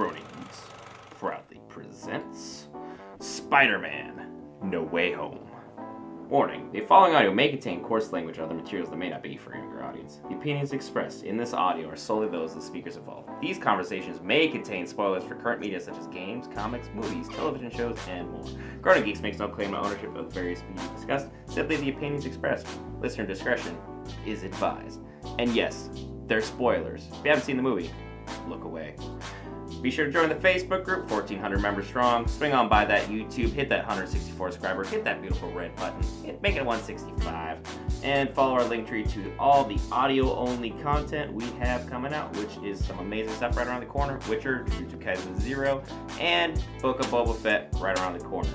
Grown A Geeks proudly presents Spider-Man: No Way Home. Warning, the following audio may contain coarse language and other materials that may not be for a younger audience. The opinions expressed in this audio are solely those of the speakers involved. These conversations may contain spoilers for current media such as games, comics, movies, television shows, and more. Grown A Geeks makes no claim to ownership of the various media discussed, simply the opinions expressed. Listener discretion is advised. And yes, they're spoilers. If you haven't seen the movie, look away. Be sure to join the Facebook group, 1,400 members strong. Swing on by that YouTube, hit that 164 subscriber, hit that beautiful red button, make it 165, and follow our link tree to all the audio-only content we have coming out, which is some amazing stuff right around the corner. Witcher, Jujutsu Kaisen 0, and Book of Boba Fett right around the corner.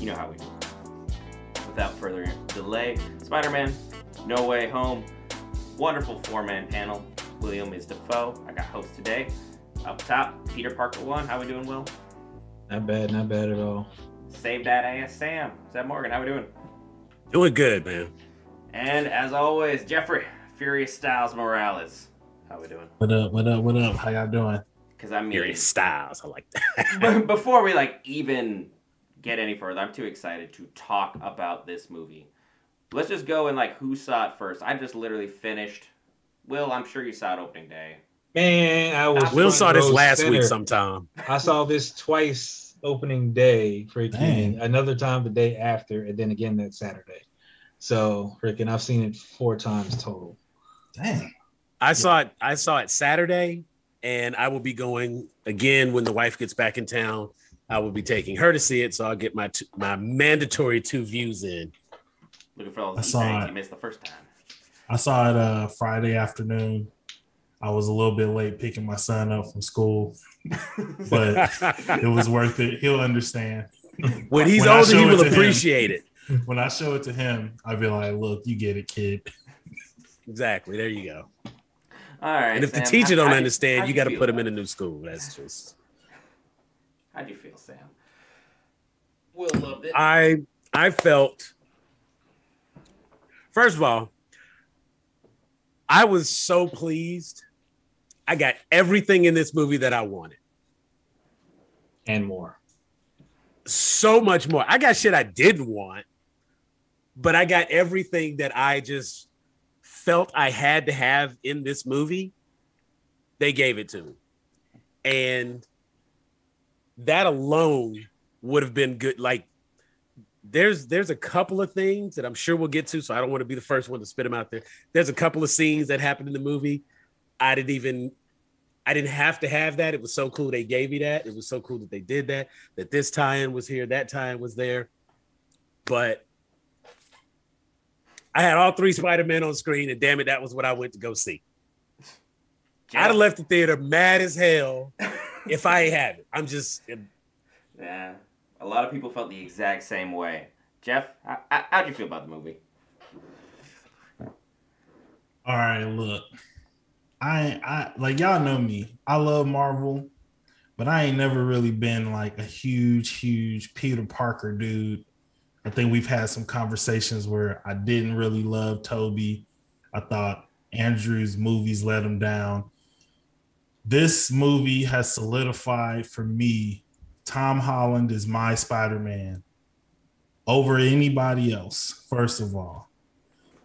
You know how we do. Without further delay, Spider-Man, No Way Home, wonderful four-man panel. William is Dafoe. I got host today. Up top, Peter Parker 1. How we doing, Will? Not bad, not bad at all. Save that ass, Sam. Sam Morgan, how we doing? Doing good, man. And as always, Jeffrey, Furious Styles Morales. How we doing? What up, what up, what up? How y'all doing? Because I'm Furious Styles. I like that. But before we even get any further, I'm too excited to talk about this movie. Let's just go and who saw it first. I just literally finished. Will, I'm sure you saw it opening day. Man, I was. Will saw this last week sometime. I saw this twice opening day, freaking. Another time the day after, and then again that Saturday. So freaking, I've seen it 4 times total. Dang. I saw it Saturday, and I will be going again when the wife gets back in town. I will be taking her to see it, so I'll get my mandatory 2 views in. Looking for all the things you missed the first time. I saw it Friday afternoon. I was a little bit late picking my son up from school, but it was worth it. He'll understand. When he's older, he will appreciate it. When I show it to him, I'll be like, look, you get it, kid. Exactly. There you go. All right. And if Sam, the teacher don't understand, you got to put him in a new school. That's just. How do you feel, Sam? Will loved it. I felt, first of all, I was so pleased. I got everything in this movie that I wanted. And more. So much more. I got shit I didn't want, but I got everything that I just felt I had to have in this movie. They gave it to me. And that alone would have been good. There's a couple of things that I'm sure we'll get to, so I don't want to be the first one to spit them out there. There's a couple of scenes that happened in the movie. I didn't have to have that. It was so cool they gave me that. It was so cool that they did that, that this tie-in was here, that tie-in was there. But I had all 3 Spider-Men on screen, and damn it, that was what I went to go see. Yeah. I'd have left the theater mad as hell if I ain't had it. I'm just... Yeah. A lot of people felt the exact same way. Jeff, how'd you feel about the movie? All right, look. I like, y'all know me. I love Marvel, but I ain't never really been a huge Peter Parker dude. I think we've had some conversations where I didn't really love Tobey. I thought Andrew's movies let him down. This movie has solidified for me Tom Holland is my Spider-Man over anybody else, first of all.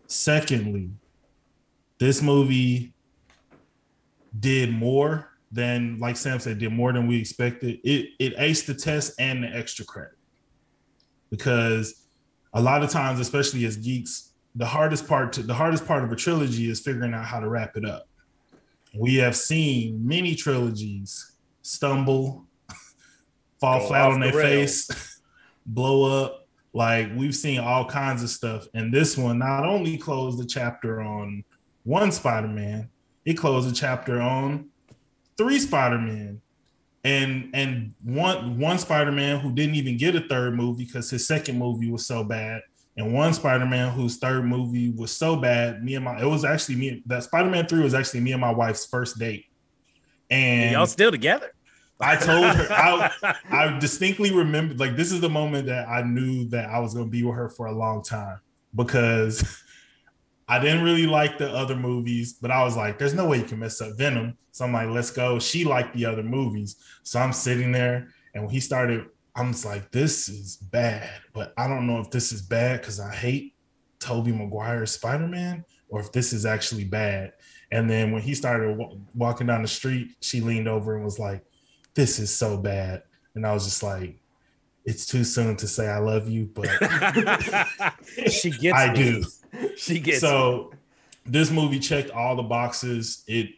Secondly, this movie did more than, like Sam said, did more than we expected. It aced the test and the extra credit. Because a lot of times, especially as geeks, the hardest part of a trilogy is figuring out how to wrap it up. We have seen many trilogies stumble, fall flat on their face, blow up. We've seen all kinds of stuff. And this one not only closed the chapter on one Spider-Man, it closed the chapter on 3 Spider-Men. And one Spider-Man who didn't even get a third movie because his second movie was so bad. And one Spider-Man whose third movie was so bad, that Spider-Man 3 was actually me and my wife's first date. And y'all still together. I told her, I distinctly remember, this is the moment that I knew that I was going to be with her for a long time, because I didn't really like the other movies, but I was like, there's no way you can mess up Venom. So I'm like, let's go. She liked the other movies. So I'm sitting there, and when he started, I'm just like, this is bad, but I don't know if this is bad because I hate Tobey Maguire's Spider-Man or if this is actually bad. And then when he started walking down the street, she leaned over and was like, this is so bad. And I was just like, it's too soon to say I love you, but she gets I do. She gets so it. This movie checked all the boxes. It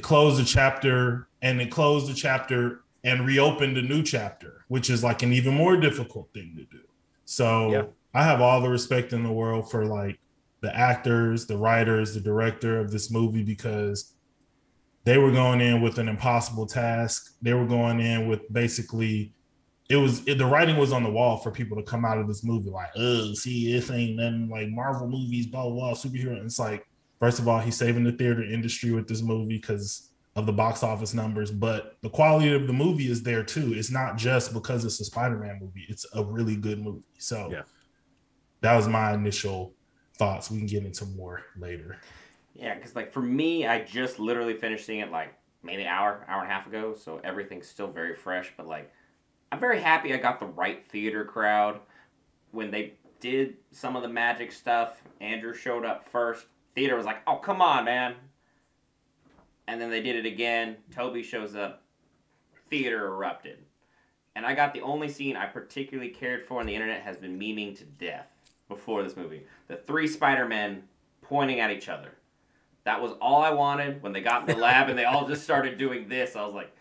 closed the chapter, and it closed the chapter and reopened a new chapter, which is like an even more difficult thing to do. So yeah. I have all the respect in the world for like the actors, the writers, the director of this movie, because they were going in with an impossible task. They were going in with basically the writing was on the wall for people to come out of this movie like, oh, see, this ain't nothing like Marvel movies, blah, blah, blah, superhero. And it's like, first of all, he's saving the theater industry with this movie because of the box office numbers, but the quality of the movie is there too. It's not just because it's a Spider-Man movie. It's a really good movie. So yeah. That was my initial thoughts. We can get into more later. Yeah, because like for me, I just literally finished seeing it like maybe an hour and a half ago. So everything's still very fresh, but like, I'm very happy I got the right theater crowd. When they did some of the magic stuff, Andrew showed up first. Theater was like, oh, come on, man. And then they did it again. Toby shows up. Theater erupted. And I got the only scene I particularly cared for on the internet has been memeing to death before this movie. The three Spider-Men pointing at each other. That was all I wanted. When they got in the lab and they all just started doing this, I was like,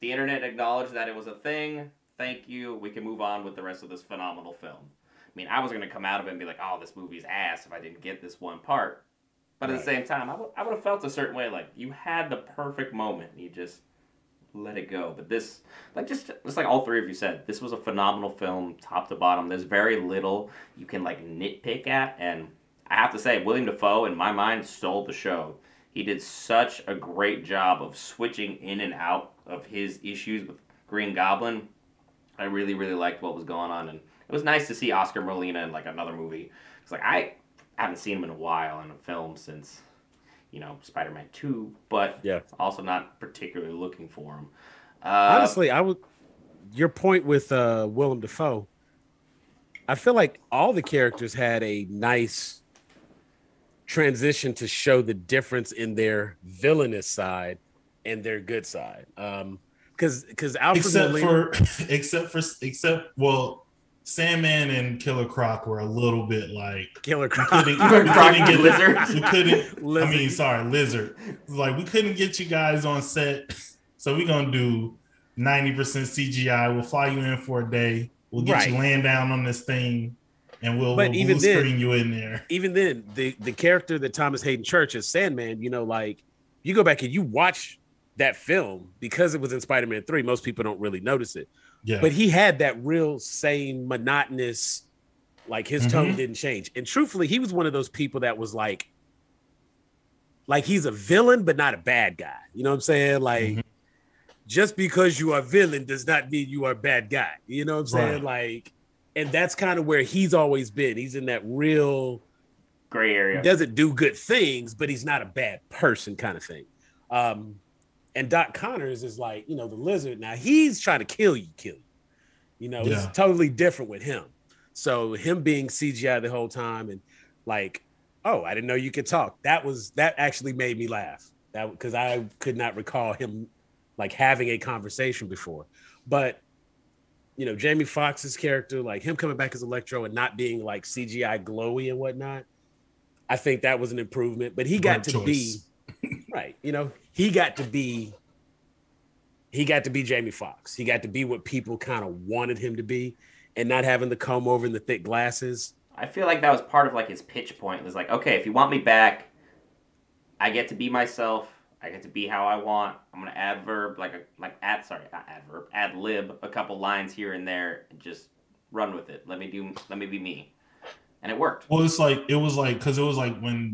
the internet acknowledged that it was a thing. Thank you. We can move on with the rest of this phenomenal film. I mean, I was going to come out of it and be like, oh, this movie's ass if I didn't get this one part. But right. At the same time, I would have felt a certain way. Like, you had the perfect moment. You just let it go. But this, like, just like all three of you said, this was a phenomenal film, top to bottom. There's very little you can, like, nitpick at. And I have to say, Willem Dafoe, in my mind, stole the show. He did such a great job of switching in and out of his issues with Green Goblin. I really, really liked what was going on, and it was nice to see Oscar Molina in like another movie. It's like I haven't seen him in a while in a film since, you know, Spider-Man 2, but yeah, also not particularly looking for him. Honestly, I would your point with Willem Dafoe. I feel like all the characters had a nice transition to show the difference in their villainous side and their good side, because Alfred except for Sandman and Killer Croc were a little bit like Killer Croc. Lizard. Like we couldn't get you guys on set, so we're gonna do 90% CGI. We'll fly you in for a day. We'll get you laying down on this thing, and we'll screen you in there. Even then, the character that Thomas Hayden Church is Sandman. You know, like you go back and you watch that film, because it was in Spider-Man 3, most people don't really notice it. Yeah. But he had that real same monotonous, like his tone didn't change. And truthfully, he was one of those people that was like he's a villain, but not a bad guy. You know what I'm saying? Like, just because you are a villain does not mean you are a bad guy. You know what I'm saying? Like, and that's kind of where he's always been. He's in that real gray area. He doesn't do good things, but he's not a bad person kind of thing. And Doc Connors is like, you know, the lizard. Now he's trying to kill you. You know, it's totally different with him. So him being CGI the whole time and like, oh, I didn't know you could talk. That actually made me laugh. That because I could not recall him like having a conversation before. But, you know, Jamie Foxx's character, like him coming back as Electro and not being like CGI glowy and whatnot. I think that was an improvement, but he got to be right. You know, he got to be Jamie Foxx. He got to be what people kind of wanted him to be and not having the comb over and the thick glasses. I feel like that was part of like his pitch point. It was like, okay, if you want me back, I get to be myself. I get to be how I want. I'm going to ad lib a couple lines here and there and just run with it. Let me be me. And it worked. Well, it was like because it was like when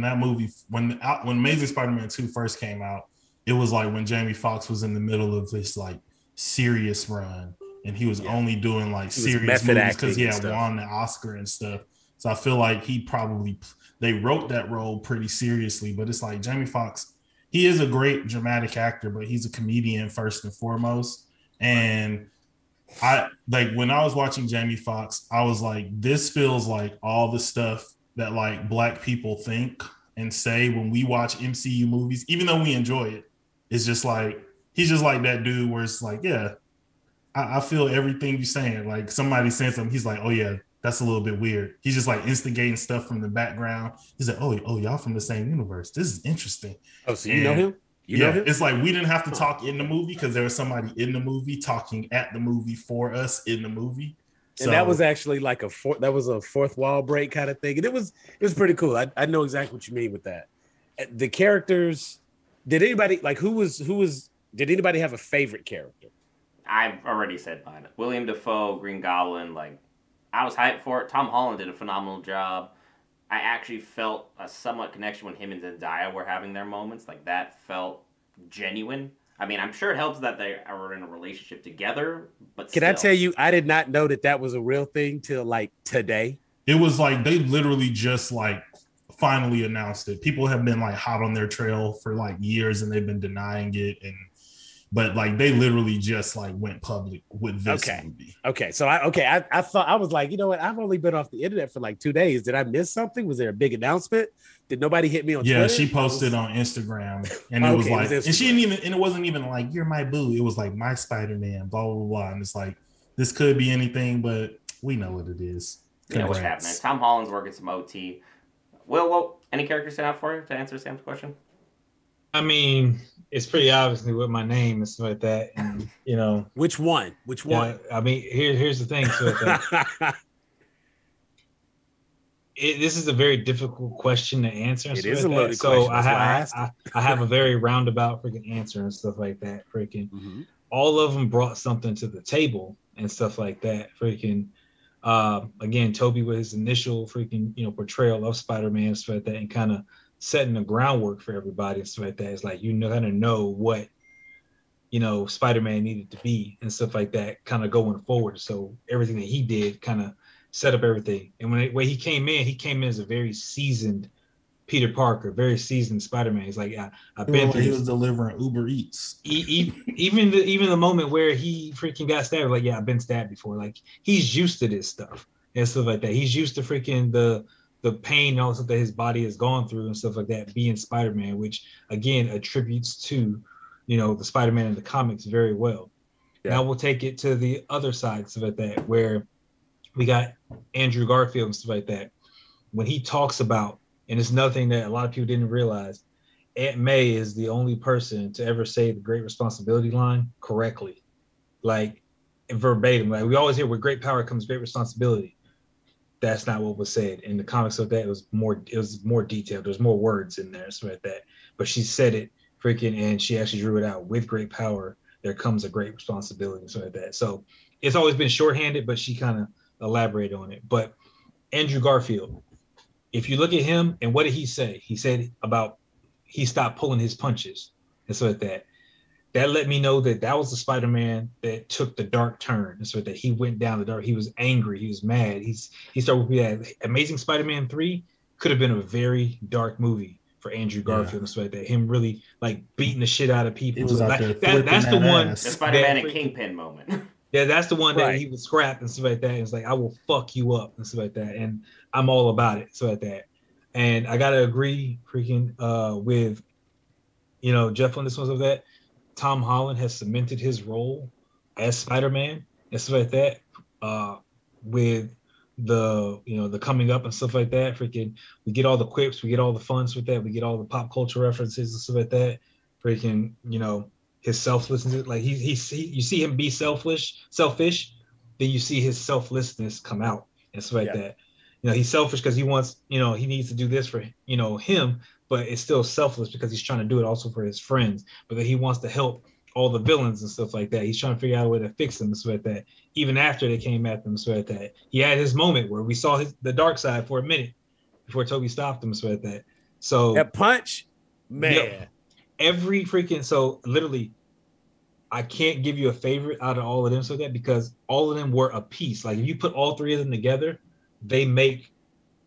that movie when Amazing Spider-Man 2 first came out, it was like when Jamie Foxx was in the middle of this like serious run, and he was only doing like serious movies because he had won the Oscar and stuff. So I feel like he probably, they wrote that role pretty seriously, but it's like Jamie Foxx, he is a great dramatic actor, but he's a comedian first and foremost. And I like when I was watching Jamie Foxx, I was like, this feels like all the stuff that like Black people think and say when we watch MCU movies, even though we enjoy it. It's just like, he's just like that dude where it's like, yeah, I feel everything you're saying. Like somebody said something, he's like, oh yeah, that's a little bit weird. He's just like instigating stuff from the background. He's like, oh, y'all from the same universe. This is interesting. Oh, so you know him? You know him? It's like we didn't have to talk in the movie because there was somebody in the movie talking at the movie for us in the movie. And so, that was actually like a fourth wall break kind of thing. And it was pretty cool. I know exactly what you mean with that. The characters, did anybody like who was did anybody have a favorite character? I've already said mine. William Dafoe, Green Goblin, like I was hyped for it. Tom Holland did a phenomenal job. I actually felt a somewhat connection when him and Zendaya were having their moments. Like, that felt genuine. I mean, I'm sure it helps that they are in a relationship together, but Can I tell you, I did not know that was a real thing till, like, today. It was like, they literally just, like, finally announced it. People have been, like, hot on their trail for, like, years, and they've been denying it, But like they literally just like went public with this movie. Okay, so I thought, I was like, you know what? I've only been off the internet for like 2 days. Did I miss something? Was there a big announcement? Did nobody hit me on Twitter? Yeah, she posted on Instagram, and it was like, and she didn't even, and it wasn't even like you're my boo. It was like my Spider-Man, blah blah blah, and it's like this could be anything, but we know what it is. You know what's happening. Tom Holland's working some OT. Well, any characters stand out for you to answer Sam's question? I mean, it's pretty obviously with my name and stuff like that, and you know which one. I mean, here's the thing. So this is a very difficult question to answer. It is a loaded question. So I have a very roundabout freaking answer and stuff like that. Freaking all of them brought something to the table and stuff like that. Freaking again, Tobey with his initial freaking portrayal of Spider-Man, stuff like that, and kind of setting the groundwork for everybody and stuff like that. It's like kind of know what Spider-Man needed to be and stuff like that kind of going forward. So everything that he did kind of set up everything. And when he came in, as a very seasoned Peter Parker, very seasoned Spider-Man. He's like, I've been through. He was delivering Uber Eats. Even the moment where he freaking got stabbed, like, yeah, I've been stabbed before. Like, he's used to this stuff and stuff like that. He's used to freaking the pain and all the stuff that his body has gone through and stuff like that, being Spider-Man, which again attributes to, the Spider-Man in the comics very well. Yeah. Now we'll take it to the other side of that, where we got Andrew Garfield and stuff like that. When he talks about, and it's nothing that a lot of people didn't realize, Aunt May is the only person to ever say the great responsibility line correctly, like verbatim. Like we always hear, with great power comes great responsibility. That's not what was said in the comics of that. It was more detailed. There's more words in there, so like that. But she said it freaking, and she actually drew it out. With great power, there comes a great responsibility, so like that. So it's always been shorthanded, but she kind of elaborated on it. But Andrew Garfield, if you look at him and what did he say? He said he stopped pulling his punches and so like that. That let me know that was the Spider-Man that took the dark turn. And so that he went down the dark. He was angry. He was mad. He started with that. Amazing Spider-Man 3 could have been a very dark movie for Andrew Garfield. Yeah. And so that him really like beating the shit out of people. That's the one. The Spider-Man and Kingpin moment. Yeah, that's the one that he would scrap and stuff like that. It's like, I will fuck you up and stuff like that. And I'm all about it. So like that. And I gotta agree freaking with Jeff on this one of that. Tom Holland has cemented his role as Spider-Man and stuff like that, with the the coming up and stuff like that. Freaking, we get all the quips, we get all the funs with that, we get all the pop culture references and stuff like that. Freaking, his selflessness, like you see him be selfish, then you see his selflessness come out and stuff like that. He's selfish because he wants, he needs to do this for him. But it's still selfless because he's trying to do it also for his friends. But then he wants to help all the villains and stuff like that. He's trying to figure out a way to fix them and stuff like that. Even after they came at them, so like that. He had his moment where we saw the dark side for a minute before Toby stopped him, so like that. So that punch, man. Every freaking, so literally, I can't give you a favorite out of all of them, so like that, because all of them were a piece. Like if you put all three of them together, they make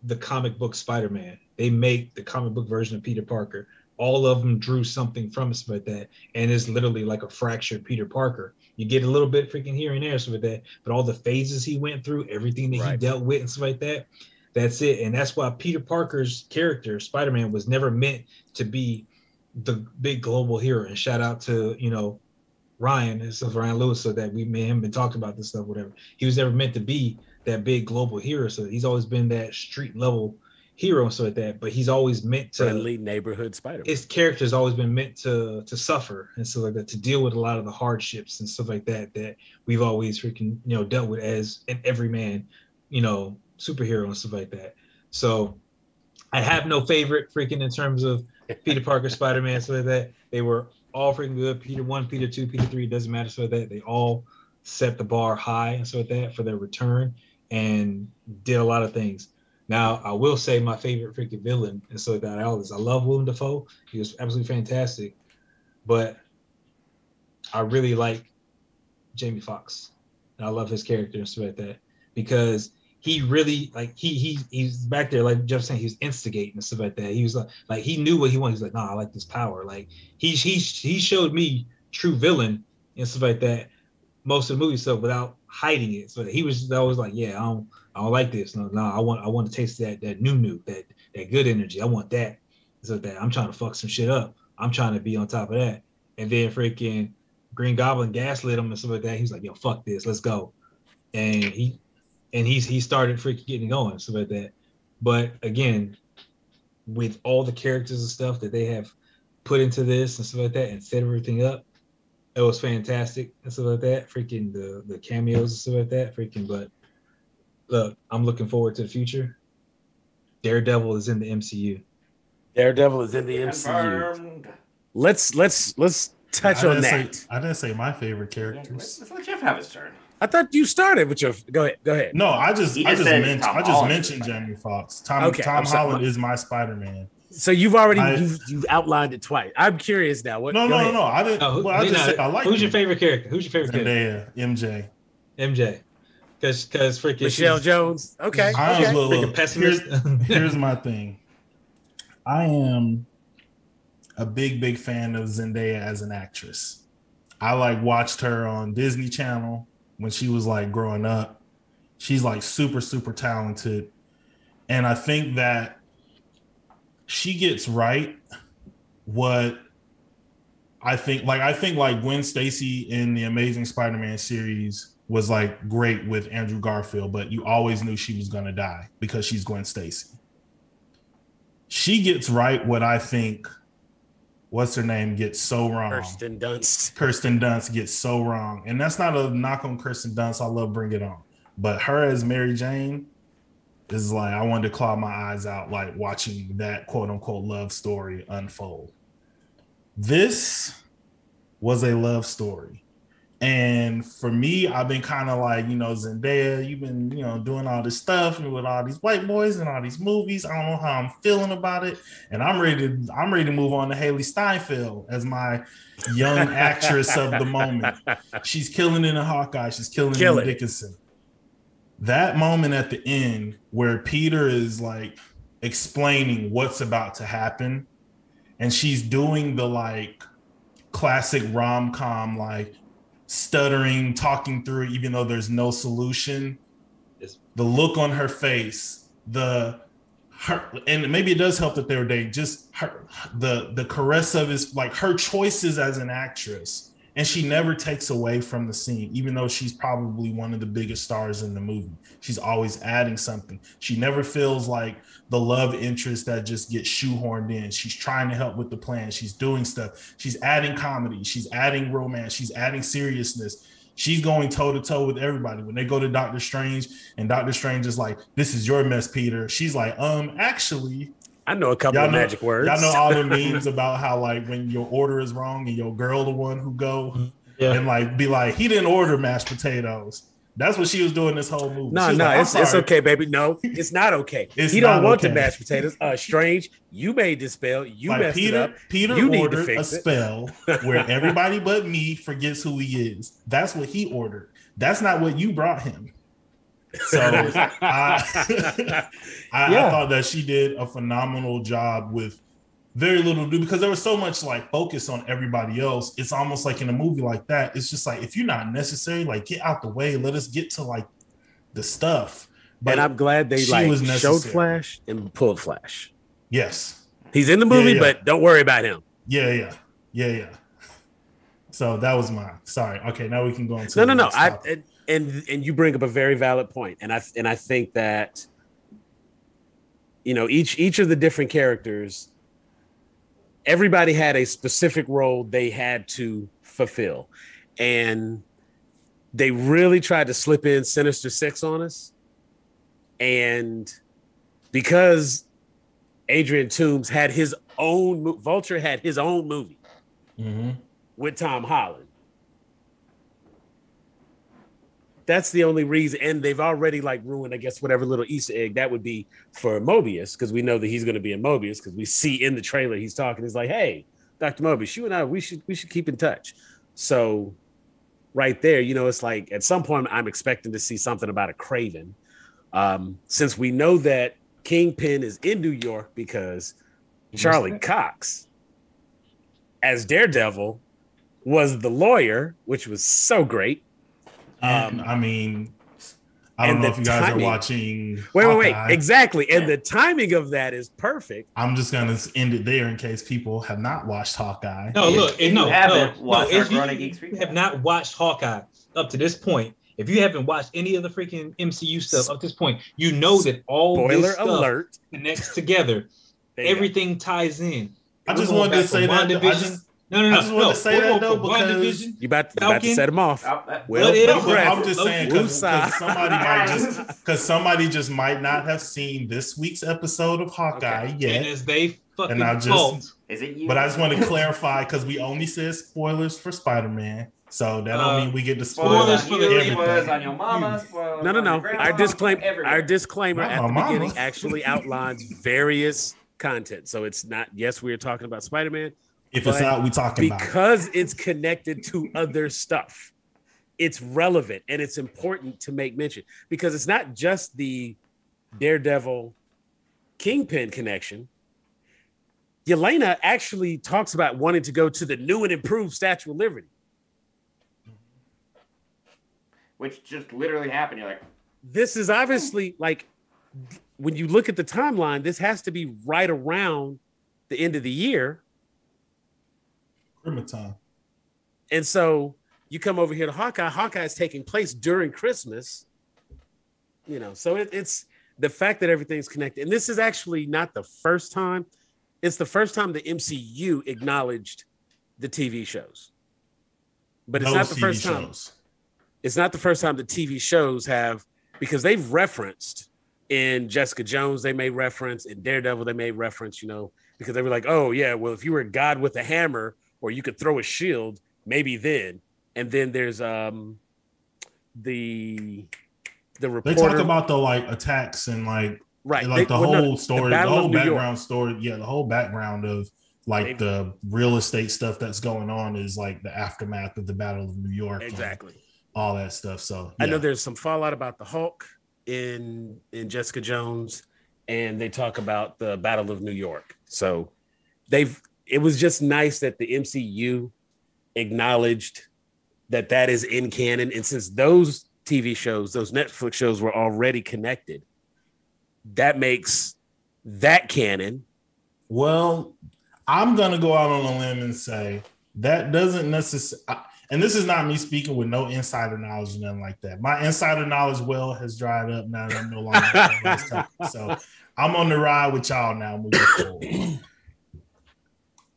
the comic book Spider-Man. They make the comic book version of Peter Parker. All of them drew something from us with that, and it's literally like a fractured Peter Parker. You get a little bit freaking here and there with that, but all the phases he went through, everything that he dealt with and stuff like that, that's it. And that's why Peter Parker's character, Spider-Man, was never meant to be the big global hero. And shout out to, you know, Ryan and stuff, Ryan Lewis, so that we, me and him, been talking about this stuff, whatever. He was never meant to be that big global hero. So he's always been that street level hero, so like that, but he's always meant to friendly neighborhood Spider-Man. His character has always been meant to suffer and stuff like that, to deal with a lot of the hardships and stuff like that that we've always freaking, you know, dealt with as an everyman, you know, superhero and stuff like that. So I have no favorite freaking in terms of Peter Parker, Spider-Man, so like that. They were all freaking good. Peter 1, Peter 2, Peter 3, doesn't matter, so like that. They all set the bar high and so like that for their return and did a lot of things. Now, I will say my favorite freaking villain, and so that I love Willem Dafoe. He was absolutely fantastic. But I really like Jamie Foxx. And I love his character and stuff like that. Because he really, like, he's back there, like Jeff saying, he was instigating and stuff like that. He was like he knew what he wanted. He's like, nah, I like this power. Like, he showed me true villain and stuff like that most of the movie stuff without hiding it. So he was always like, yeah, I don't like this. No, I want to taste that new, that good energy. I want that. So that I'm trying to fuck some shit up. I'm trying to be on top of that. And then freaking Green Goblin gaslit him and stuff like that. He was like, yo, fuck this, let's go. And he started freaking getting going, stuff like that. But again, with all the characters and stuff that they have put into this and stuff like that, and set everything up, it was fantastic and stuff like that. Freaking the cameos and stuff like that. Freaking, but look, I'm looking forward to the future. Daredevil is in the MCU. Daredevil is in the MCU. Let's touch on that. I didn't say my favorite characters. Let's let Jeff have his turn. I thought you started with your. Go ahead. No, I just mentioned Jamie Foxx. Tom Holland is my Spider-Man. So you've already you outlined it twice. I'm curious now. What? No. I didn't. No, well, I just said I like. Who's your favorite character? Who's your favorite Zendaya, character? MJ. Because freaking Michelle Jones. Okay. I was a little pessimist. Here's my thing. I am a big fan of Zendaya as an actress. I watched her on Disney Channel when she was growing up. She's super talented, and I think that she gets right what I think. I think Gwen Stacy in the Amazing Spider-Man series was great with Andrew Garfield, but you always knew she was going to die because she's Gwen Stacy. She gets right what I think, what's her name, gets so wrong. Kirsten Dunst gets so wrong. And that's not a knock on Kirsten Dunst. I love Bring It On. But her as Mary Jane is I wanted to claw my eyes out, watching that quote unquote love story unfold. This was a love story. And for me, I've been kind of Zendaya, you've been, doing all this stuff and with all these white boys and all these movies. I don't know how I'm feeling about it. And I'm ready to move on to Haley Steinfeld as my young actress of the moment. She's killing it in Hawkeye. She's killing it in Dickinson. That moment at the end where Peter is explaining what's about to happen, and she's doing the classic rom-com, stuttering, talking through it, even though there's no solution. The look on her face, and maybe it does help that they were dating, just her, the caress of his, her choices as an actress. And she never takes away from the scene, even though she's probably one of the biggest stars in the movie. She's always adding something. She never feels like the love interest that just gets shoehorned in. She's trying to help with the plan. She's doing stuff. She's adding comedy. She's adding romance. She's adding seriousness. She's going toe-to-toe with everybody. When they go to Doctor Strange, and Doctor Strange is like, this is your mess, Peter. She's like, actually... I know a couple of magic words. Y'all know all the memes about how when your order is wrong and your girl the one who go and be like, he didn't order mashed potatoes. That's what she was doing this whole movie. No, it's okay, baby. No, it's not okay. He don't want the mashed potatoes. Strange, you made this spell. You messed it up. Peter you ordered need to fix a spell where everybody but me forgets who he is. That's what he ordered. That's not what you brought him. So I thought that she did a phenomenal job with very little to do, because there was so much like focus on everybody else. It's almost like in a movie like that, it's just like, if you're not necessary, like get out the way, let us get to like the stuff. But and I'm glad they like showed Flash and pulled Flash. Yes. He's in the movie, but don't worry about him. Yeah. So that was mine. Sorry. Okay, now we can go on to the next topic. And you bring up a very valid point. And I think that, you know, each of the different characters, everybody had a specific role they had to fulfill. And they really tried to slip in Sinister Six on us. And because Adrian Toomes had his own, Vulture had his own movie with Tom Holland. That's the only reason. And they've already like ruined, I guess, whatever little Easter egg that would be for Mobius, because we know that he's going to be in Mobius, because we see in the trailer he's talking. He's like, hey, Dr. Mobius, you and I, we should keep in touch. So right there, you know, it's like at some point I'm expecting to see something about a Kraven. Since we know that Kingpin is in New York because Charlie Cox as Daredevil was the lawyer, which was so great. I mean, I don't know if you guys are watching. Wait. Exactly. And the timing of that is perfect. I'm just going to end it there in case people have not watched Hawkeye. No, look. If you have not watched Hawkeye up to this point, if you haven't watched any of the freaking MCU stuff up to this point, you know that all this stuff connects together. Everything ties in. I just wanted to say that. No, you about to set him off. I'm just saying, because somebody just might not have seen this week's episode of Hawkeye yet. And as they fucking But I just want to clarify, because we only said spoilers for Spider-Man, so that don't mean we get to spoil everything. Spoilers on your mama. No. Our disclaimer at the beginning actually outlines various content. So it's not. Yes, we are talking about Spider-Man. If it's out, we talking about it. Because it's connected to other stuff. It's relevant and it's important to make mention, because it's not just the Daredevil Kingpin connection. Yelena actually talks about wanting to go to the new and improved Statue of Liberty. Which just literally happened. You're like, this is obviously like, when you look at the timeline, this has to be right around the end of the year. And so you come over here to Hawkeye. Hawkeye is taking place during Christmas, you know. So it's the fact that everything's connected, and this is actually not the first time. It's the first time the MCU acknowledged the TV shows, but it's not the first time. It's not the first time the TV shows have, because they've referenced in Jessica Jones. They may reference in Daredevil. They may reference, you know, because they were like, oh yeah, well if you were a god with a hammer, or you could throw a shield, maybe then. And then there's the reporter. They talk about the like attacks and like right, like they, the whole story, the whole background story. Yeah, the whole background of like the real estate stuff that's going on is like the aftermath of the Battle of New York. Exactly, all that stuff. So yeah. I know there's some fallout about the Hulk in Jessica Jones, and they talk about the Battle of New York. So they've. It was just nice that the MCU acknowledged that that is in canon. And since those TV shows, those Netflix shows were already connected, that makes that canon. Well, I'm going to go out on a limb and say that doesn't necessarily, and this is not me speaking with no insider knowledge or nothing like that. My insider knowledge well has dried up now that I'm no longer on this topic. So I'm on the ride with y'all now moving forward.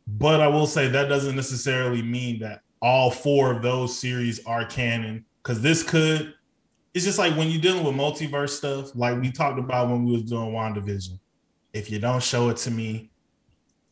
But I will say that doesn't necessarily mean that all four of those series are canon, because this could, it's just like when you're dealing with multiverse stuff, like we talked about when we was doing WandaVision. If you don't show it to me,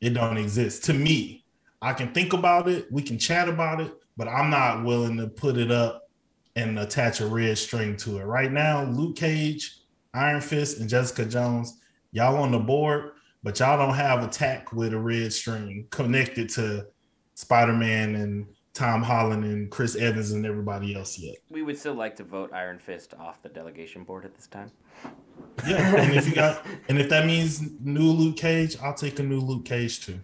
it don't exist. To me, I can think about it, we can chat about it, but I'm not willing to put it up and attach a red string to it. Right now, Luke Cage, Iron Fist, and Jessica Jones, y'all on the board, but y'all don't have a tack with a red string connected to Spider-Man and Tom Holland and Chris Evans and everybody else yet. We would still like to vote Iron Fist off the delegation board at this time. Yeah, and if you got, and if that means new Luke Cage, I'll take a new Luke Cage too.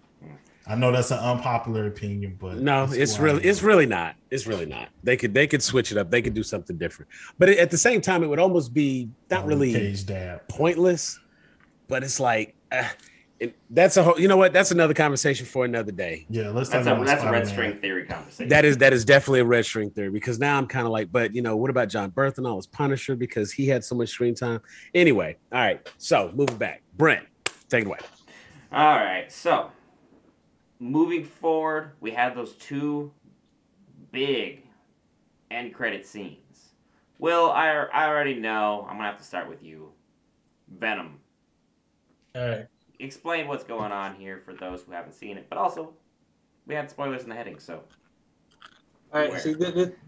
I know that's an unpopular opinion, but no, it's really not. It's really not. They could switch it up. They could do something different. But at the same time, it would almost be not really pointless. But it's like that's a whole. You know what? That's another conversation for another day. Yeah, let's talk about that's a red string theory conversation. That is definitely a red string theory because now I'm kind of like, but you know, what about John Berthenol as Punisher because he had so much screen time? Anyway, all right. So moving back, Brent, take it away. All right, so. Moving forward, we have those two big end credit scenes. Will, I already know. I'm going to have to start with you. Venom. All right. Explain what's going on here for those who haven't seen it. But also, we had spoilers in the heading, so. All right, see,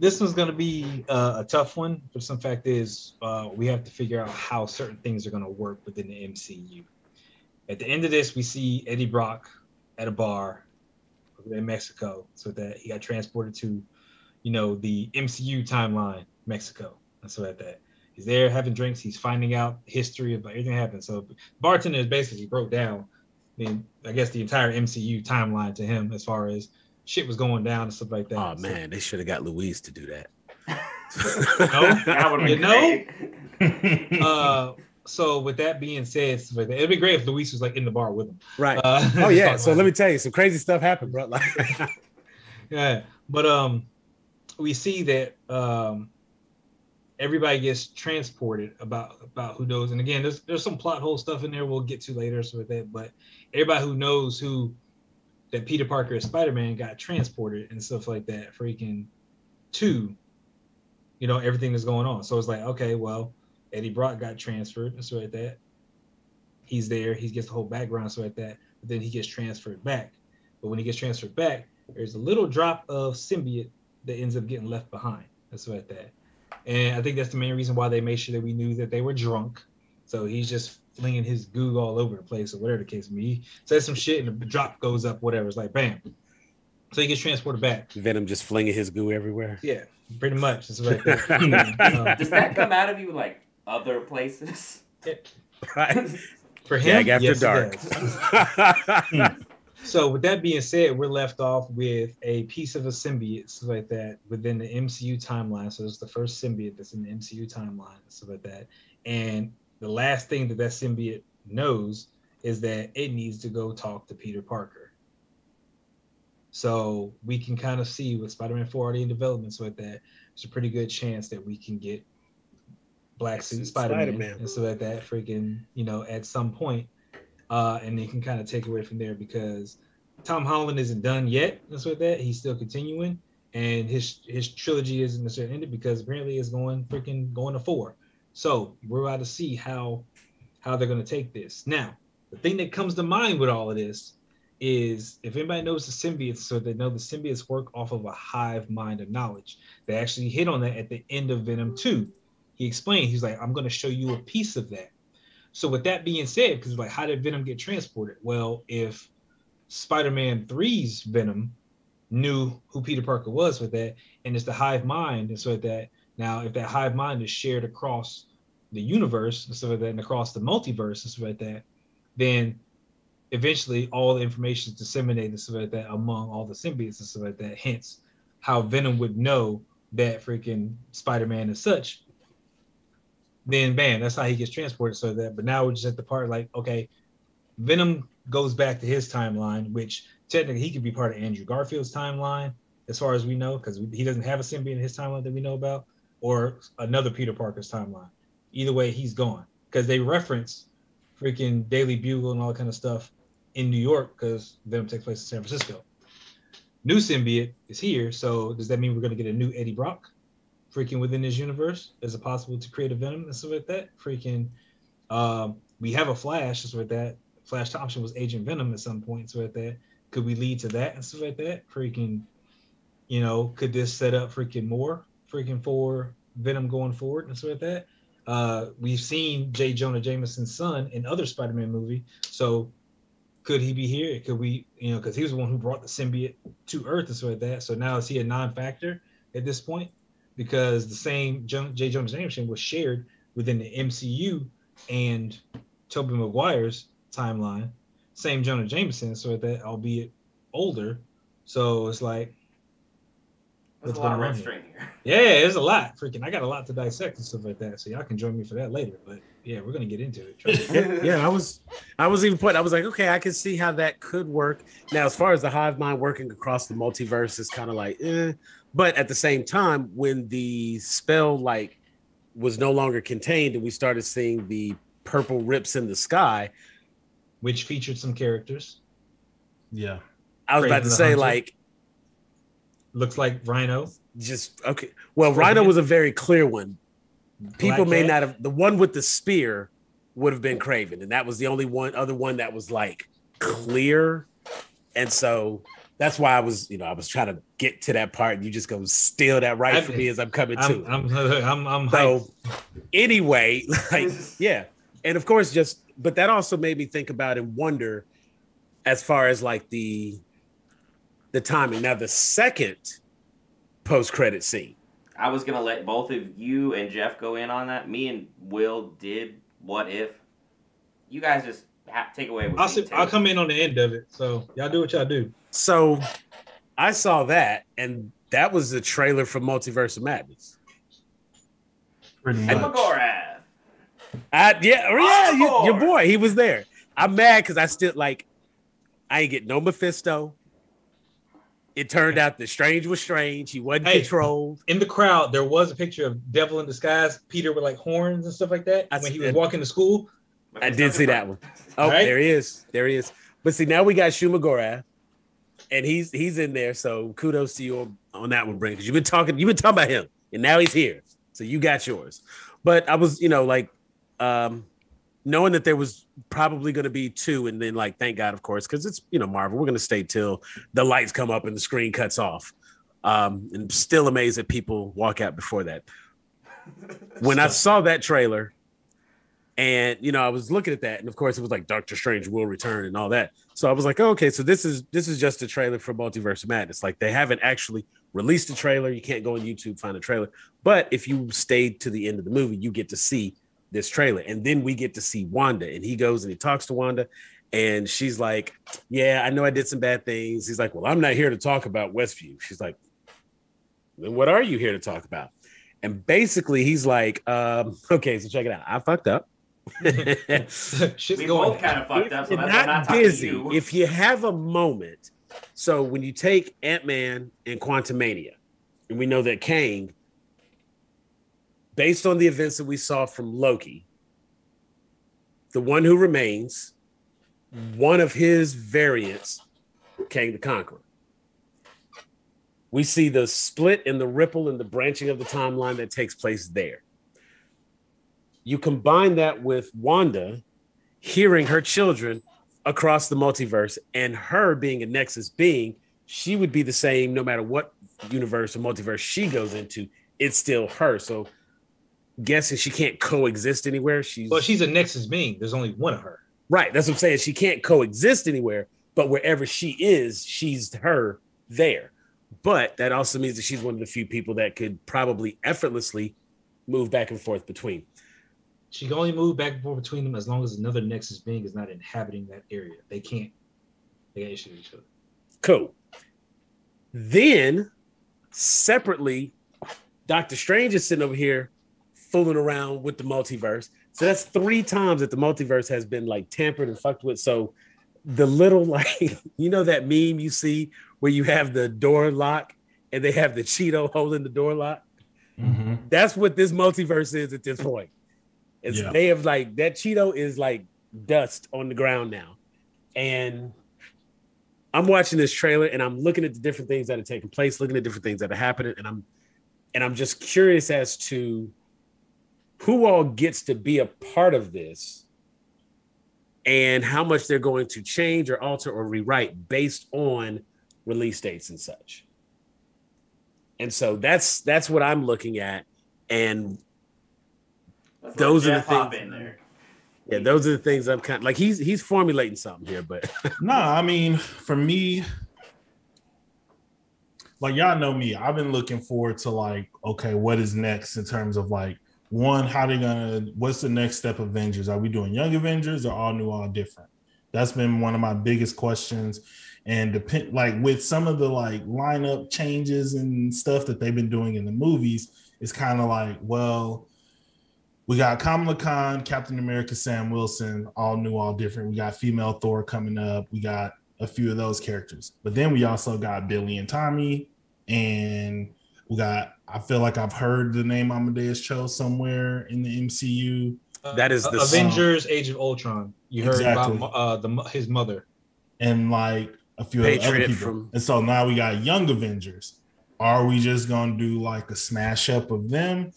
this one's going to be a tough one. But some fact is we have to figure out how certain things are going to work within the MCU. At the end of this, we see Eddie Brock at a bar in Mexico, so that he got transported to, you know, the MCU timeline, Mexico. And so at that, he's there having drinks. He's finding out history about everything that happened. So bartender is basically broke down, I mean, I guess the entire MCU timeline to him as far as shit was going down and stuff like that. Oh man, they should have got Louise to do that. No, you know. So with that being said, it'd be great if Luis was like in the bar with him. Right. Oh yeah. So let me tell you, some crazy stuff happened, bro. Like, yeah. But we see that everybody gets transported about who knows. And again, there's some plot hole stuff in there we'll get to later. So with that, but everybody who knows that Peter Parker as Spider-Man got transported and stuff like that, freaking to, you know, everything that's going on. So it's like, okay, well. Eddie Brock got transferred and so like that. He's there. He gets the whole background so like that. But then he gets transferred back. But when he gets transferred back, there's a little drop of symbiote that ends up getting left behind. That's so like that. And I think that's the main reason why they made sure that we knew that they were drunk. So he's just flinging his goo all over the place or whatever the case may be. He says some shit and the drop goes up, whatever. It's like, bam. So he gets transported back. Venom just flinging his goo everywhere. Yeah, pretty much. That's so like that. Does that come out of you like other places? Right. For him, yeah, after dark. So with that being said, we're left off with a piece of a symbiote, stuff like that, within the MCU timeline. So it's the first symbiote that's in the MCU timeline, stuff like that. And the last thing that symbiote knows is that it needs to go talk to Peter Parker. So we can kind of see with Spider-Man 4 already in development, so with that, there's a pretty good chance that we can get Black Suit Spider-Man and so at that freaking, you know, at some point and they can kind of take away from there because Tom Holland isn't done yet and so that he's still continuing and his trilogy isn't necessarily ended because apparently it's going to 4. So we're about to see how they're going to take this. Now the thing that comes to mind with all of this is if anybody knows the symbiotes, so they know the symbiotes work off of a hive mind of knowledge. They actually hit on that at the end of Venom 2. He explained, he's like, I'm going to show you a piece of that. So with that being said, because like, how did Venom get transported? Well, if Spider-Man 3's Venom knew who Peter Parker was with that, and it's the hive mind, and so that now if that hive mind is shared across the universe and so that and across the multiverse and so that, then eventually all the information is disseminated and so that among all the symbiotes and so that. Hence, how Venom would know that freaking Spider-Man and such. Then bam, that's how he gets transported. So that, but now we're just at the part like, okay, Venom goes back to his timeline, which technically he could be part of Andrew Garfield's timeline, as far as we know, because he doesn't have a symbiote in his timeline that we know about, or another Peter Parker's timeline. Either way, he's gone because they reference freaking Daily Bugle and all that kind of stuff in New York because Venom takes place in San Francisco. New symbiote is here, so does that mean we're going to get a new Eddie Brock? Freaking within this universe, is it possible to create a Venom and stuff like that? Freaking, we have a Flash, just like that. Flash Thompson was Agent Venom at some point, so like that. Could we lead to that and stuff like that? Freaking, you know, could this set up freaking more freaking for Venom going forward and stuff like that? We've seen J. Jonah Jameson's son in other Spider-Man movie, so could he be here? Could we, you know, because he was the one who brought the symbiote to Earth and stuff like that. So now is he a non-factor at this point? Because the same J. Jonah Jameson was shared within the MCU and Tobey Maguire's timeline. Same Jonah Jameson, so that, albeit older. So it's like, there's a lot of red string here. Yeah, there's a lot. Freaking, I got a lot to dissect and stuff like that. So y'all can join me for that later. But yeah, we're gonna get into it. I was even putting. I was like, okay, I can see how that could work. Now, as far as the hive mind working across the multiverse, is kind of like, eh. But at the same time, when the spell like was no longer contained, and we started seeing the purple rips in the sky, which featured some characters. Yeah, I was about to say like. Looks like Rhino. Just okay. Well, Rhino was a very clear one. People may not have. The one with the spear would have been Kraven, and that was the only one other one that was like clear. And so that's why I was, you know, I was trying to get to that part, and you just gonna steal that right from me as I'm coming to. I'm so anyway, like yeah, and of course, just but that also made me think about and wonder as far as like the timing. Now, the second post-credit scene. I was going to let both of you and Jeff go in on that. Me and Will did What If. You guys just take away. With I'll come in on the end of it. So y'all do what y'all do. So I saw that, and that was the trailer for Multiverse of Madness. Pretty much. And Magorath. Your boy. He was there. I'm mad because I still, like, I ain't get no Mephisto. It turned out that Strange was Strange. He wasn't controlled. In the crowd, there was a picture of Devil in Disguise, Peter with like horns and stuff like that. When he was walking to school. I did see that one. Oh, right. There he is. There he is. But see, now we got Shu Magorath, and he's in there. So kudos to you on that one, Brent, because you've been talking about him, and now he's here. So you got yours. But I was, you know, like knowing that there was probably going to be two, and then like, thank God, of course, because it's, you know, Marvel, we're going to stay till the lights come up and the screen cuts off. And still amazed that people walk out before that. When I saw that trailer and, you know, I was looking at that, and of course it was like Doctor Strange will return and all that. So I was like, oh, okay, so this is just a trailer for Multiverse of Madness. Like, they haven't actually released a trailer. You can't go on YouTube, find a trailer. But if you stayed to the end of the movie, you get to see this trailer, and then we get to see Wanda, and he goes and he talks to Wanda, and she's like, yeah, I know I did some bad things. He's like, well, I'm not here to talk about Westview. She's like, then what are you here to talk about? And basically he's like, okay, so check it out, I fucked up. We both kind of fucked up, so that's why I'm not talking to you. If you have a moment, so when you take Ant-Man and Quantumania, and we know that Kang, based on the events that we saw from Loki, the one who remains, one of his variants, Kang the Conqueror. We see the split and the ripple and the branching of the timeline that takes place there. You combine that with Wanda hearing her children across the multiverse, and her being a Nexus being, she would be the same no matter what universe or multiverse she goes into. It's still her. So guessing she can't coexist anywhere. She's a Nexus being. There's only one of her. Right. That's what I'm saying. She can't coexist anywhere, but wherever she is, she's her there. But that also means that she's one of the few people that could probably effortlessly move back and forth between. She can only move back and forth between them as long as another Nexus being is not inhabiting that area. They can't. They got issues with each other. Cool. Then, separately, Doctor Strange is sitting over here fooling around with the multiverse. So that's three times that the multiverse has been like tampered and fucked with. So the little, like, you know, that meme you see where you have the door lock and they have the Cheeto holding the door lock. Mm-hmm. That's what this multiverse is at this point. They have like, that Cheeto is like dust on the ground now. And I'm watching this trailer, and I'm looking at the different things that are taking place, looking at different things that are happening. And I'm just curious as to who all gets to be a part of this and how much they're going to change or alter or rewrite based on release dates and such. And so that's what I'm looking at. And those are the things. Yeah, those are the things I'm kind of like. He's formulating something here, but nah, I mean, for me, like y'all know me, I've been looking forward to like, okay, what is next in terms of like one, how they gonna, what's the next step of Avengers? Are we doing Young Avengers or all new, all different? That's been one of my biggest questions. And depend like with some of the like lineup changes and stuff that they've been doing in the movies, it's kind of like, well, we got Kamala Khan, Captain America, Sam Wilson, all new, all different. We got female Thor coming up. We got a few of those characters. But then we also got Billy and Tommy. And we got, I feel like I've heard the name Amadeus Cho somewhere in the MCU. That is the Avengers Age of Ultron. You heard exactly about his mother. And like a few of the other people. And so now we got Young Avengers. Are we just going to do like a smash up of them?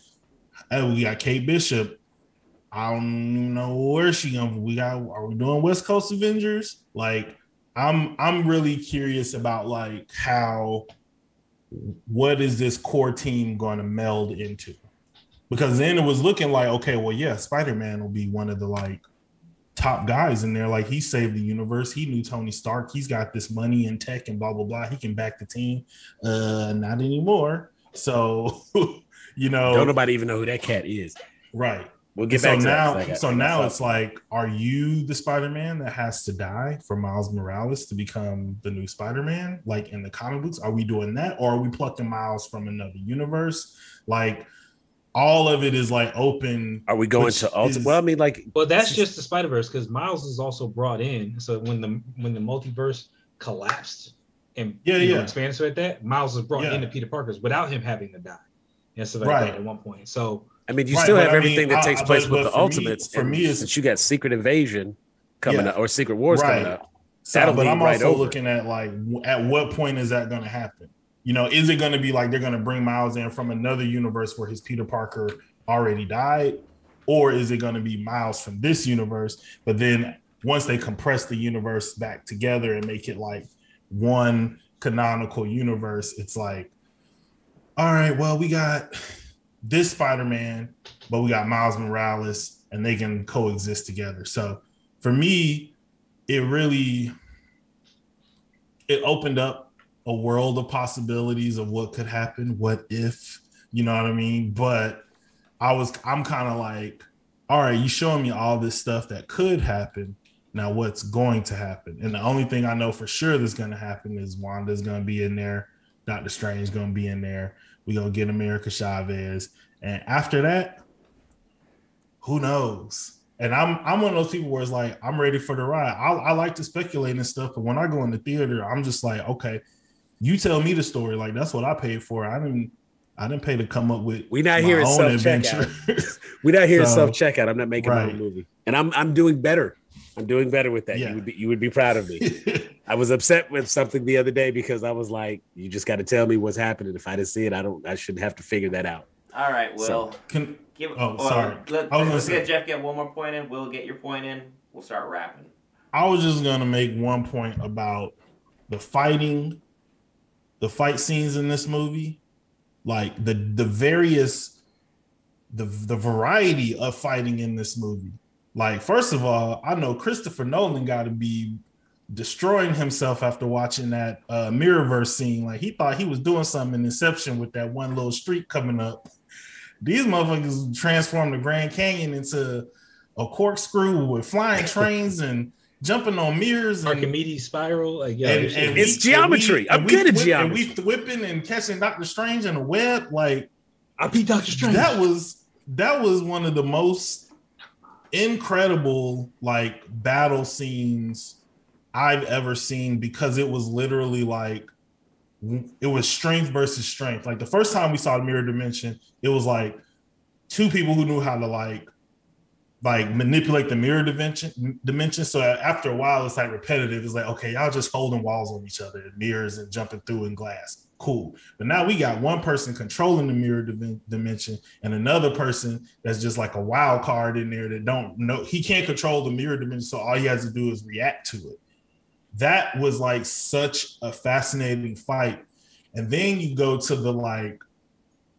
We got Kate Bishop. I don't even know where she going. We got, are we doing West Coast Avengers? Like, I'm really curious about like how, what is this core team going to meld into? Because then it was looking like, okay, well, yeah, Spider-Man will be one of the like top guys in there. Like he saved the universe. He knew Tony Stark. He's got this money and tech and blah, blah, blah. He can back the team. Not anymore. So... You know, don't nobody even know who that cat is, right? We'll get back to that. So now it's like, are you the Spider-Man that has to die for Miles Morales to become the new Spider-Man? Like in the comic books, are we doing that, or are we plucking Miles from another universe? Like all of it is like open. Are we going to ultimate? Well, I mean, like, well, that's just the Spider-Verse because Miles is also brought in. So when the multiverse collapsed and expanded like that, Miles was brought into Peter Parker's without hhim having to die. And so at one point. So I mean, you still have everything that takes place with the Ultimates. For me, since you got Secret Invasion coming up or Secret Wars coming up. So, but I'm also looking at like, at what point is that going to happen? You know, is it going to be like they're going to bring Miles in from another universe where his Peter Parker already died, or is it going to be Miles from this universe? But then once they compress the universe back together and make it like one canonical universe, it's like, all right, well, we got this Spider-Man, but we got Miles Morales, and they can coexist together. So for me, it really, it opened up a world of possibilities of what could happen, what if, you know what I mean? But I'm kind of like, all right, you showing me all this stuff that could happen. Now what's going to happen? And the only thing I know for sure that's going to happen is Wanda's going to be in there. Doctor Strange gonna be in there. We gonna get America Chavez, and after that, who knows? And I'm one of those people where it's like I'm ready for the ride. I like to speculate and stuff, but when I go in the theater, I'm just like, okay, you tell me the story. Like that's what I paid for. I didn't pay to come up with. We're not here at self-checkout. We're not here at self-checkout. I'm not making my own movie, and I'm doing better. I'm doing better with that. Yeah. You would be proud of me. I was upset with something the other day because I was like, you just got to tell me what's happening. If I didn't see it, I shouldn't have to figure that out. All right, Will. Let's get Jeff get one more point in. Will, get your point in. We'll start wrapping. I was just going to make one point about the fight scenes in this movie. Like the variety of fighting in this movie. Like, first of all, I know Christopher Nolan got to be destroying himself after watching that Mirrorverse scene. Like, he thought he was doing something in Inception with that one little street coming up. These motherfuckers transformed the Grand Canyon into a corkscrew with flying trains and jumping on mirrors. Archimedes spiral. And it's geometry. I'm good at geometry. And we whipping and catching Doctor Strange in a web. Like, I beat Doctor Strange. That was one of the most incredible like battle scenes I've ever seen, because it was literally like it was strength versus strength. Like the first time we saw the mirror dimension, it was like two people who knew how to like manipulate the mirror dimension. So after a while, it's like repetitive. It's like, okay, y'all just holding walls on each other and mirrors and jumping through and glass. Cool. But now we got one person controlling the mirror dimension and another person that's just like a wild card in there that don't know. He can't control the mirror dimension. So all he has to do is react to it. That was like such a fascinating fight. And then you go to the like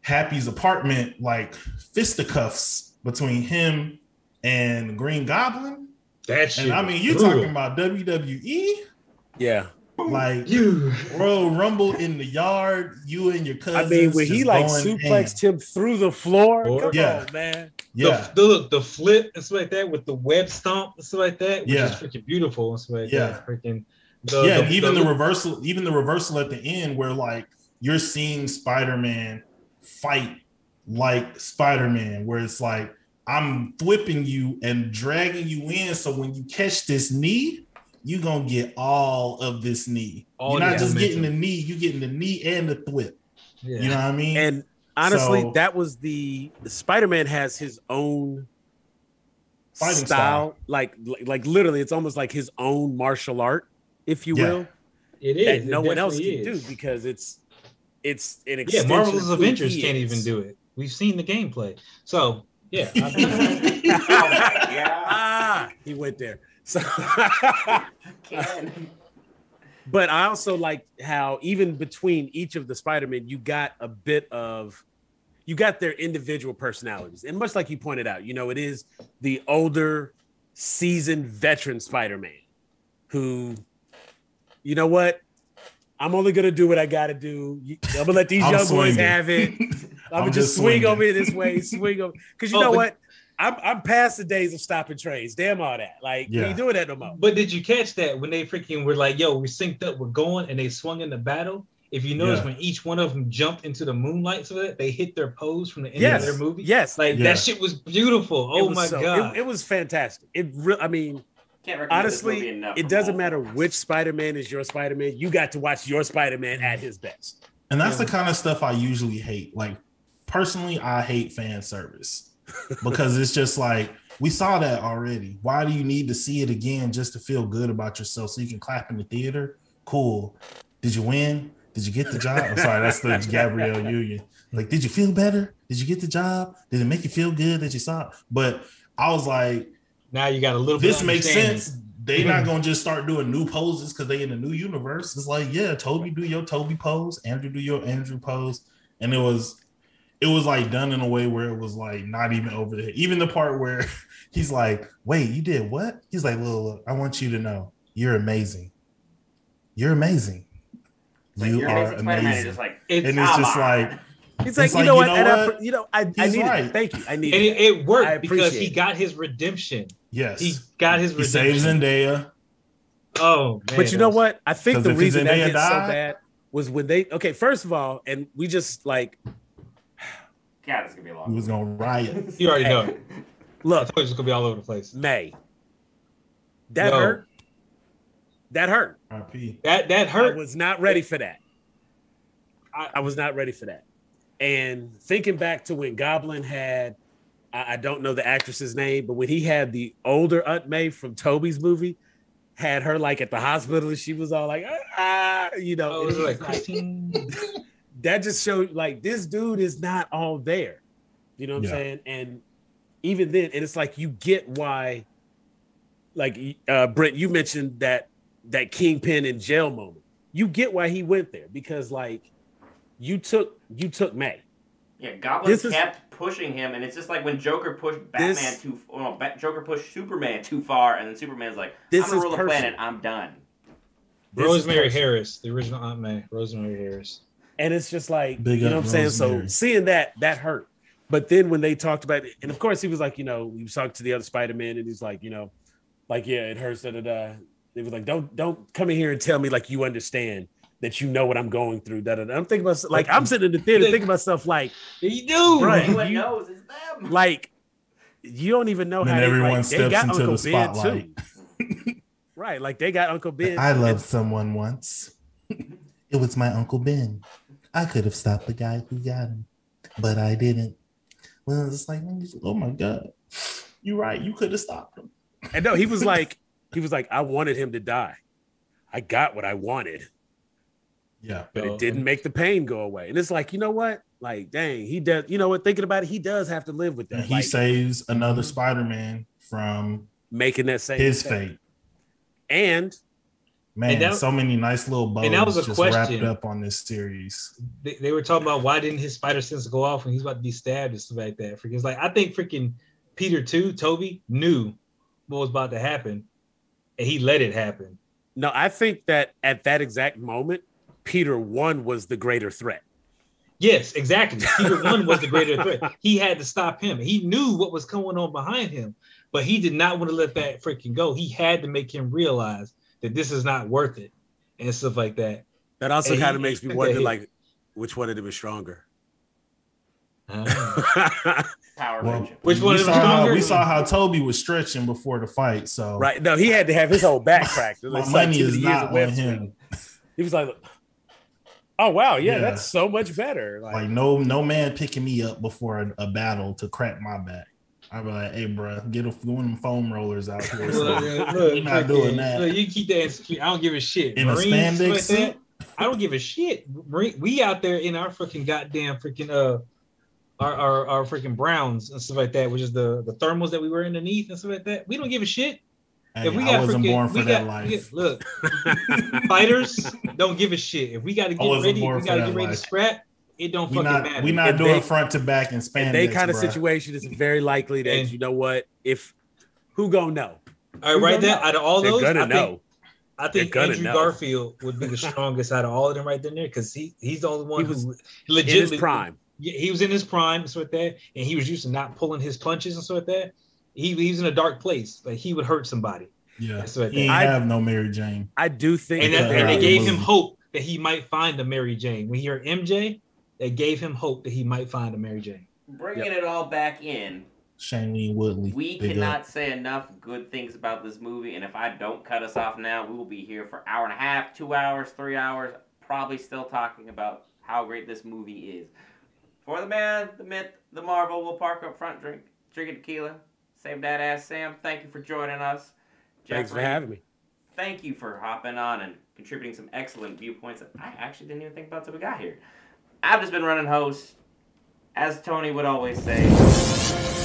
Happy's apartment, like fisticuffs between him and Green Goblin. That shit. And I mean, you're talking about WWE. Yeah. Like you, Royal Rumble in the yard, you and your cousin. I mean, when he like suplexed him through the floor, come on, man. Yeah, the flip and stuff like that with the web stomp and stuff like that, which is freaking beautiful and stuff like that. Freaking even the reversal at the end where like you're seeing Spider-Man fight like Spider-Man, where it's like I'm flipping you and dragging you in, so when you catch this knee, you're going to get all of this knee. You're not just getting the knee, you're getting the knee and the whip. Yeah. You know what I mean? And honestly, that was the Spider-Man has his own fighting style. Like literally, it's almost like his own martial art, if you will. It is. That no one else can do because it's an extension. Yeah, Marvel's Avengers can't even do it. We've seen the gameplay. So, yeah. He went there. So, but I also like how even between each of the Spider-Men, you got their individual personalities. And much like you pointed out, you know, it is the older, seasoned veteran Spider-Man who, you know what? I'm only going to do what I got to do. I'm going to let these young boys have it. I'm going to just swing over here this way, swing over. Because you know what? I'm past the days of stopping trains. Damn all that. Like, we ain't doing that no more. But did you catch that when they freaking were like, yo, we synced up, we're going, and they swung in the battle? If you notice when each one of them jumped into the moonlight, so that they hit their pose from the end of their movie. Yes. Like, that shit was beautiful. Oh, my God. It was fantastic. Honestly, it doesn't matter which Spider-Man is your Spider-Man. You got to watch your Spider-Man at his best. And that's the kind of stuff I usually hate. Like, personally, I hate fan service. Because it's just like, we saw that already. Why do you need to see it again just to feel good about yourself so you can clap in the theater? Cool. Did you win? Did you get the job? I'm sorry, that's the Gabrielle Union. Like, did you feel better? Did you get the job? Did it make you feel good that you saw it? But I was like, now you got a little bit of understanding. This makes sense. They're not going to just start doing new poses because they in a new universe. It's like, yeah, Toby, do your Toby pose. Andrew, do your Andrew pose. And it was like done in a way where it was like not even over the head. Even the part where he's like, wait, you did what? He's like, look, I want you to know you're amazing. You're amazing. You are amazing. And it's just like, he's like, thank you. I need it. And it worked because he got his redemption. Yes. He got his redemption. He saves Zendaya. Oh, man. But you know what? I think the reason that gets so bad was when they, first of all, and we just like, yeah, this is going to be long. He was going to riot. You already know it. Look. I thought it was going to be all over the place. That hurt. That hurt. RP. That hurt. I was not ready for that. I was not ready for that. And thinking back to when Goblin had, I don't know the actress's name, but when he had the older Aunt May from Toby's movie, had her like at the hospital, and she was all like, it was like that just showed like this dude is not all there. You know what I'm saying? And even then, and it's like you get why, like Brent, you mentioned that Kingpin in jail moment. You get why he went there because like you took May. Yeah, Goblin kept pushing him, and it's just like when Joker pushed Joker pushed Superman too far, and then Superman's like, I'm gonna rule the planet, I'm done. Rosemary Harris, the original Aunt May, Rosemary Harris. And it's just like, you know what I'm saying? So seeing that hurt. But then when they talked about it, and of course he was like, he was talking to the other Spider-Man and he's like, it hurts. Da-da-da. It was like, don't come in here and tell me like you understand that you know what I'm going through. Da-da-da. I'm thinking about, like, I'm sitting in the theater thinking to myself like, you do. Right, everyone knows it's them. Like, you don't even know how everyone they got into Uncle Ben too. Right, like they got Uncle Ben. I loved someone once. It was my Uncle Ben. I could have stopped the guy who got him, but I didn't. Well, it's like, oh my God, you're right. You could have stopped him. And no, he was like, I wanted him to die. I got what I wanted. Yeah, but it didn't make the pain go away. And it's like, you know what? Like, dang, he does. You know what? Thinking about it, he does have to live with that. And he saves another Spider-Man from making that same fate. And. Man, so many nice little bows just wrapped up on this series. They were talking about why didn't his spider sense go off when he's about to be stabbed and stuff like that. Freaking, it's like I think freaking Peter too, Toby, knew what was about to happen, and he let it happen. No, I think that at that exact moment, Peter One was the greater threat. Yes, exactly. Peter One was the greater threat. He had to stop him. He knew what was going on behind him, but he did not want to let that freaking go. He had to make him realize that this is not worth it and stuff like that. That also kind of makes me wonder, like, which one of them is stronger? Power Ranger. Which one is stronger? We saw how Toby was stretching before the fight. So right, no, he had to have his whole back cracked. My money is not on him. He was like, "Oh wow, yeah, that's so much better." Like no man picking me up before a battle to crack my back. I'm like, hey, bro, get one of them foam rollers out here. You're not doing that. Look, you keep that insecure. I don't give a shit. In Marines, a spandex suit? I don't give a shit. We out there in our freaking goddamn freaking our freaking Browns and stuff like that, which is the thermals that we were underneath and stuff like that. We don't give a shit. Hey, if we got life. Look, fighters don't give a shit. If we got to get ready, we got to get ready to scrap. It don't fucking matter. We're not doing front to back and spandex. That kind of situation is very likely that, you know what, if who gonna know? All right, right there, out of all those, I think Andrew Garfield would be the strongest out of all of them right there, because he's the only one who legitimately in his prime. He was in his prime and so like that, and he was used to not pulling his punches and so like that. He was in a dark place. Like he would hurt somebody. Yeah, so like he ain't have no Mary Jane. I do think, and they gave him hope that he might find a Mary Jane. When you hear MJ. That gave him hope that he might find a Mary Jane. Bringing it all back in. Shailene Woodley. We cannot say enough good things about this movie, and if I don't cut us off now, we will be here for an hour and a half, 2 hours, 3 hours, probably still talking about how great this movie is. For the man, the myth, the marvel, we'll park up front, drinking tequila. Save that ass, Sam. Thank you for joining us. Jeffrey, thanks for having me. Thank you for hopping on and contributing some excellent viewpoints that I actually didn't even think about until we got here. I've just been running host, as Tony would always say.